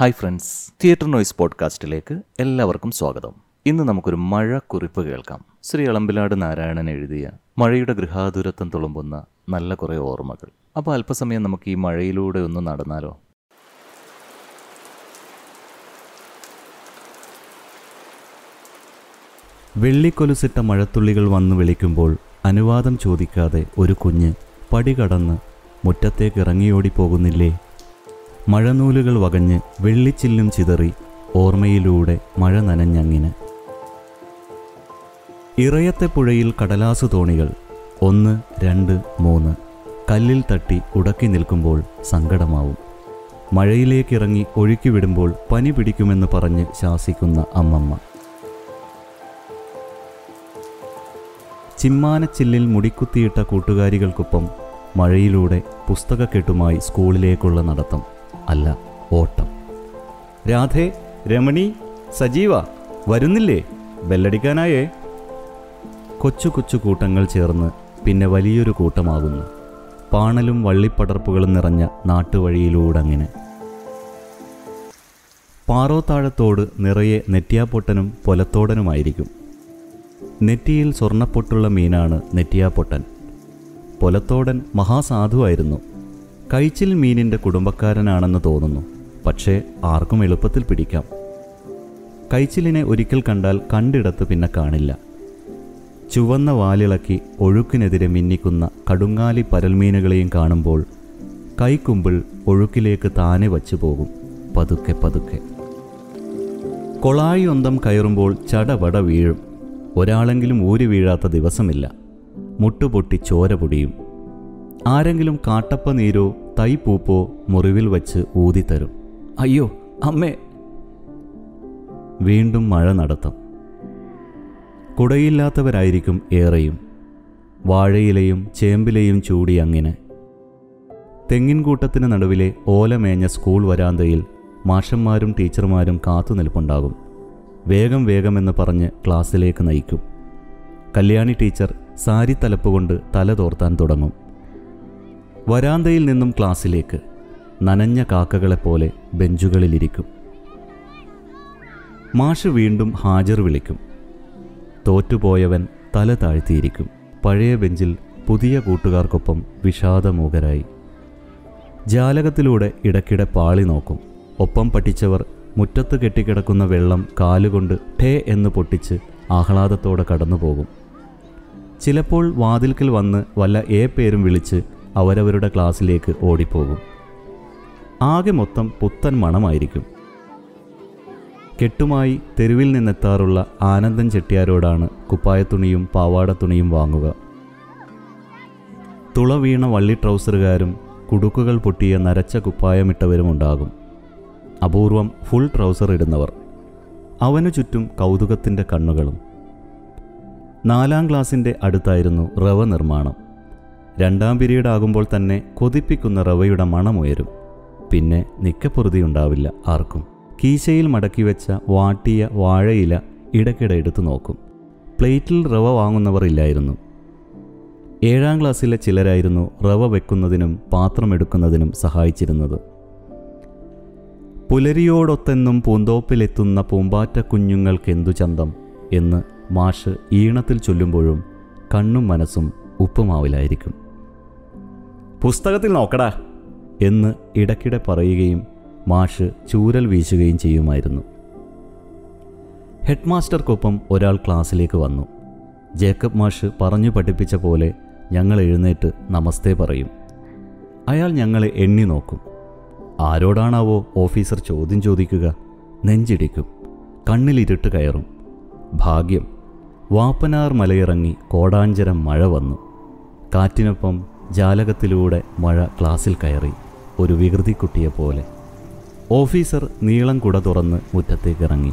Hi friends, theatre noise പോഡ്കാസ്റ്റിലേക്ക് എല്ലാവർക്കും സ്വാഗതം. ഇന്ന് നമുക്കൊരു മഴ കുറിപ്പ് കേൾക്കാം. ശ്രീ അളമ്പിലാട് നാരായണൻ എഴുതിയ മഴയുടെ ഗൃഹാതുരത്വം തുളുമ്പുന്ന നല്ല കുറേ ഓർമ്മകൾ. അപ്പോൾ അല്പസമയം നമുക്ക് ഈ മഴയിലൂടെ ഒന്ന് നടന്നാലോ? വെള്ളിക്കൊലുസിട്ട മഴത്തുള്ളികൾ വന്നു വിളിക്കുമ്പോൾ അനുവാദം ചോദിക്കാതെ ഒരു കുഞ്ഞ് പടി കടന്ന് മുറ്റത്തേക്ക് ഇറങ്ങിയോടി പോകുന്നില്ലേ? മഴനൂലുകൾ വകഞ്ഞ് വെള്ളിച്ചില്ലും ചിതറി ഓർമ്മയിലൂടെ മഴ നനഞ്ഞങ്ങിന്. ഇറയത്തെ പുഴയിൽ കടലാസു തോണികൾ 1, 2, 3 കല്ലിൽ തട്ടി ഉടക്കി നിൽക്കുമ്പോൾ സങ്കടമാവും. മഴയിലേക്കിറങ്ങി ഒഴുക്കിവിടുമ്പോൾ പനി പിടിക്കുമെന്ന് പറഞ്ഞ് ശാസിക്കുന്ന അമ്മമ്മ. ചിമ്മാനച്ചില്ലിൽ മുടിക്കുത്തിയിട്ട കൂട്ടുകാരികൾക്കൊപ്പം മഴയിലൂടെ പുസ്തകക്കെട്ടുമായി സ്കൂളിലേക്കുള്ള നടത്തം, അല്ല ഓട്ടം. രാധേ, രമണി, സജീവ വരുന്നില്ലേ? ബെല്ലടിക്കാനായേ. കൊച്ചു കൊച്ചു കൂട്ടങ്ങൾ ചേർന്ന് പിന്നെ വലിയൊരു കൂട്ടമാകുന്നു. പാണലും വള്ളിപ്പടർപ്പുകളും നിറഞ്ഞ നാട്ടുവഴിയിലൂടങ്ങനെ പാറോത്താഴത്തോട് നിറയെ നെറ്റിയാപ്പൊട്ടനും പൊലത്തോടനുമായിരിക്കും. നെറ്റിയിൽ സ്വർണ്ണപ്പൊട്ടുള്ള മീനാണ് നെറ്റിയാപ്പൊട്ടൻ. പൊലത്തോടൻ മഹാസാധുവായിരുന്നു. കൈച്ചിൽ മീനിൻ്റെ കുടുംബക്കാരനാണെന്ന് തോന്നുന്നു. പക്ഷേ ആർക്കും എളുപ്പത്തിൽ പിടിക്കാം. കൈച്ചിലിനെ ഒരിക്കൽ കണ്ടാൽ കണ്ടിടത്ത് പിന്നെ കാണില്ല. ചുവന്ന വാലിളക്കി ഒഴുക്കിനെതിരെ മിന്നിക്കുന്ന കടുങ്ങാലി പരൽമീനുകളെയും കാണുമ്പോൾ കൈക്കുമ്പിൾ ഒഴുക്കിലേക്ക് താനെ വച്ചു പോകും, പതുക്കെ പതുക്കെ. കൊളായി ഒന്തം കയറുമ്പോൾ ചടപട വീഴും. ഒരാളെങ്കിലും ഊരി വീഴാത്ത ദിവസമില്ല. മുട്ടുപൊട്ടി ചോര പൊടിയും. ആരെങ്കിലും കാട്ടപ്പ നീരോ തൈപ്പൂപ്പോ മുറിവിൽ വച്ച് ഊതിത്തരും. അയ്യോ അമ്മേ! വീണ്ടും മഴ നടത്തം. കുടയില്ലാത്തവരായിരിക്കും ഏറെയും. വാഴയിലയും ചേമ്പിലയും ചൂടി അങ്ങനെ തെങ്ങിൻകൂട്ടത്തിന് നടുവിലെ ഓലമേഞ്ഞ സ്കൂൾ വരാന്തയിൽ മാഷന്മാരും ടീച്ചർമാരും കാത്തുനിൽപ്പുണ്ടാകും. വേഗം വേഗമെന്ന് പറഞ്ഞ് ക്ലാസ്സിലേക്ക് നയിക്കും. കല്യാണി ടീച്ചർ സാരി തലപ്പുകൊണ്ട് തല തോർത്താൻ തുടങ്ങും. വരാന്തയിൽ നിന്നും ക്ലാസ്സിലേക്ക് നനഞ്ഞ കാക്കകളെപ്പോലെ ബെഞ്ചുകളിലിരിക്കും. മാഷ് വീണ്ടും ഹാജർ വിളിക്കും. തോറ്റുപോയവൻ തല താഴ്ത്തിയിരിക്കും. പഴയ ബെഞ്ചിൽ പുതിയ കൂട്ടുകാർക്കൊപ്പം വിഷാദമൂകരായി. ജാലകത്തിലൂടെ ഇടയ്ക്കിടെ പാളി നോക്കും. ഒപ്പം പഠിച്ചവർ മുറ്റത്ത് കെട്ടിക്കിടക്കുന്ന വെള്ളം കാലുകൊണ്ട് ഠേ എന്ന് പൊട്ടിച്ച് ആഹ്ലാദത്തോടെ കടന്നുപോകും. ചിലപ്പോൾ വാതിൽക്കൽ വന്ന് വല്ല പേരും വിളിച്ച് അവരവരുടെ ക്ലാസ്സിലേക്ക് ഓടിപ്പോകും. ആകെ മൊത്തം പുത്തൻ മണമായിരിക്കും. കെട്ടുമായി തെരുവിൽ നിന്നെത്താറുള്ള ആനന്ദൻ ചെട്ടിയാരോടാണ് കുപ്പായത്തുണിയും പാവാടത്തുണിയും വാങ്ങുക. തുള വീണ വള്ളി ട്രൗസറുകാരും കുടുക്കുകൾ പൊട്ടിയ നരച്ച കുപ്പായമിട്ടവരുമുണ്ടാകും. അപൂർവം ഫുൾ ട്രൗസർ ഇടുന്നവർ. അവനു ചുറ്റും കൗതുകത്തിൻ്റെ കണ്ണുകളും. 4-ാം ക്ലാസ്സിൻ്റെ അടുത്തായിരുന്നു റവ നിർമ്മാണം. 2-ാം പിരീഡ് ആകുമ്പോൾ തന്നെ കൊതിപ്പിക്കുന്ന റവയുടെ മണമുയരും. പിന്നെ നിക്കപ്പൊറുതിയുണ്ടാവില്ല ആർക്കും. കീശയിൽ മടക്കി വെച്ച വാട്ടിയ വാഴയില ഇടയ്ക്കിടെ എടുത്തു നോക്കും. പ്ലേറ്റിൽ റവ വാങ്ങുന്നവർ ഇല്ലായിരുന്നു. 7-ാം ക്ലാസ്സിലെ ചിലരായിരുന്നു റവ വെക്കുന്നതിനും പാത്രമെടുക്കുന്നതിനും സഹായിച്ചിരുന്നത്. പുലരിയോടൊത്തെന്നും പൂന്തോപ്പിലെത്തുന്ന പൂമ്പാറ്റ കുഞ്ഞുങ്ങൾക്കെന്തു ചന്തം എന്ന് മാഷ് ഈണത്തിൽ ചൊല്ലുമ്പോഴും കണ്ണും മനസ്സും ഉപ്പുമാവിലായിരിക്കും. പുസ്തകത്തിൽ നോക്കടാ എന്ന് ഇടയ്ക്കിടെ പറയുകയും മാഷ് ചൂരൽ വീശുകയും ചെയ്യുമായിരുന്നു. ഹെഡ് മാസ്റ്റർക്കൊപ്പം ഒരാൾ ക്ലാസ്സിലേക്ക് വന്നു. ജേക്കബ് മാഷ് പറഞ്ഞു പഠിപ്പിച്ച പോലെ ഞങ്ങൾ എഴുന്നേറ്റ് നമസ്തേ പറയും. അയാൾ ഞങ്ങളെ എണ്ണി നോക്കും. ആരോടാണാവോ ഓഫീസർ ചോദ്യം ചോദിക്കുക? നെഞ്ചിടിക്കും, കണ്ണിലിരുട്ട് കയറും. ഭാഗ്യം, വാപ്പനാർ മലയിറങ്ങി കോടാഞ്ചരം മഴ വന്നു. കാറ്റിനൊപ്പം ജാലകത്തിലൂടെ മഴ ക്ലാസ്സിൽ കയറി, ഒരു വികൃതിക്കുട്ടിയെ പോലെ. ഓഫീസർ നീളം കുട തുറന്ന് മുറ്റത്തേക്കിറങ്ങി.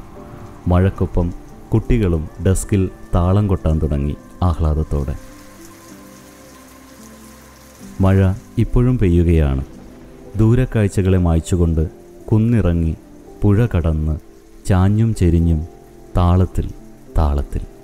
മഴക്കൊപ്പം കുട്ടികളും ഡെസ്കിൽ താളം കൊട്ടാൻ തുടങ്ങി ആഹ്ലാദത്തോടെ. മഴ ഇപ്പോഴും പെയ്യുകയാണ്. ദൂരക്കാഴ്ചകളെ മായ്ച്ചുകൊണ്ട് കുന്നിറങ്ങി പുഴ കടന്ന് ചാഞ്ഞും ചെരിഞ്ഞും താളത്തിൽ താളത്തിൽ